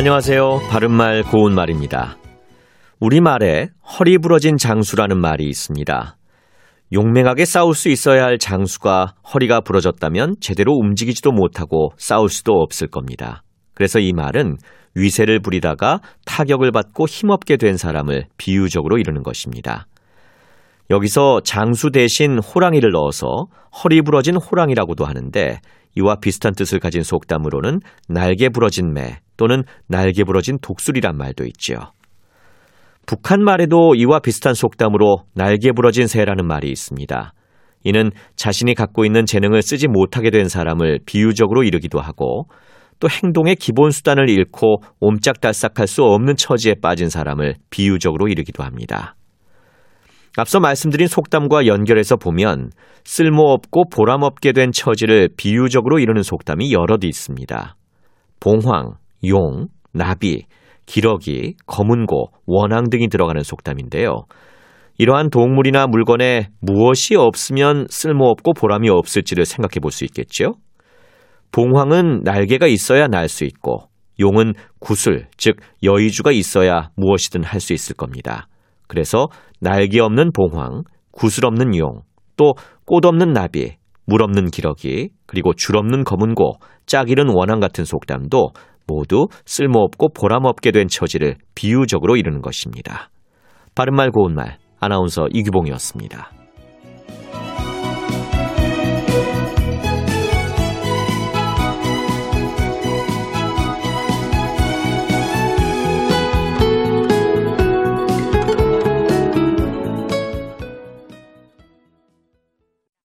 안녕하세요. 바른말 고운말입니다. 우리말에 허리 부러진 장수라는 말이 있습니다. 용맹하게 싸울 수 있어야 할 장수가 허리가 부러졌다면 제대로 움직이지도 못하고 싸울 수도 없을 겁니다. 그래서 이 말은 위세를 부리다가 타격을 받고 힘없게 된 사람을 비유적으로 이르는 것입니다. 여기서 장수 대신 호랑이를 넣어서 허리 부러진 호랑이라고도 하는데 이와 비슷한 뜻을 가진 속담으로는 날개 부러진 매 또는 날개 부러진 독수리란 말도 있지요. 북한 말에도 이와 비슷한 속담으로 날개 부러진 새라는 말이 있습니다. 이는 자신이 갖고 있는 재능을 쓰지 못하게 된 사람을 비유적으로 이르기도 하고 또 행동의 기본 수단을 잃고 옴짝달싹할 수 없는 처지에 빠진 사람을 비유적으로 이르기도 합니다. 앞서 말씀드린 속담과 연결해서 보면 쓸모없고 보람없게 된 처지를 비유적으로 이루는 속담이 여럿이 있습니다. 봉황, 용, 나비, 기러기, 검은고, 원앙 등이 들어가는 속담인데요. 이러한 동물이나 물건에 무엇이 없으면 쓸모없고 보람이 없을지를 생각해 볼 수 있겠죠. 봉황은 날개가 있어야 날 수 있고 용은 구슬, 즉 여의주가 있어야 무엇이든 할 수 있을 겁니다. 그래서 날개 없는 봉황, 구슬 없는 용, 또 꽃 없는 나비, 물 없는 기러기, 그리고 줄 없는 검은고, 짝 잃은 원앙 같은 속담도 모두 쓸모없고 보람없게 된 처지를 비유적으로 이루는 것입니다. 바른말 고운말 아나운서 이규봉이었습니다.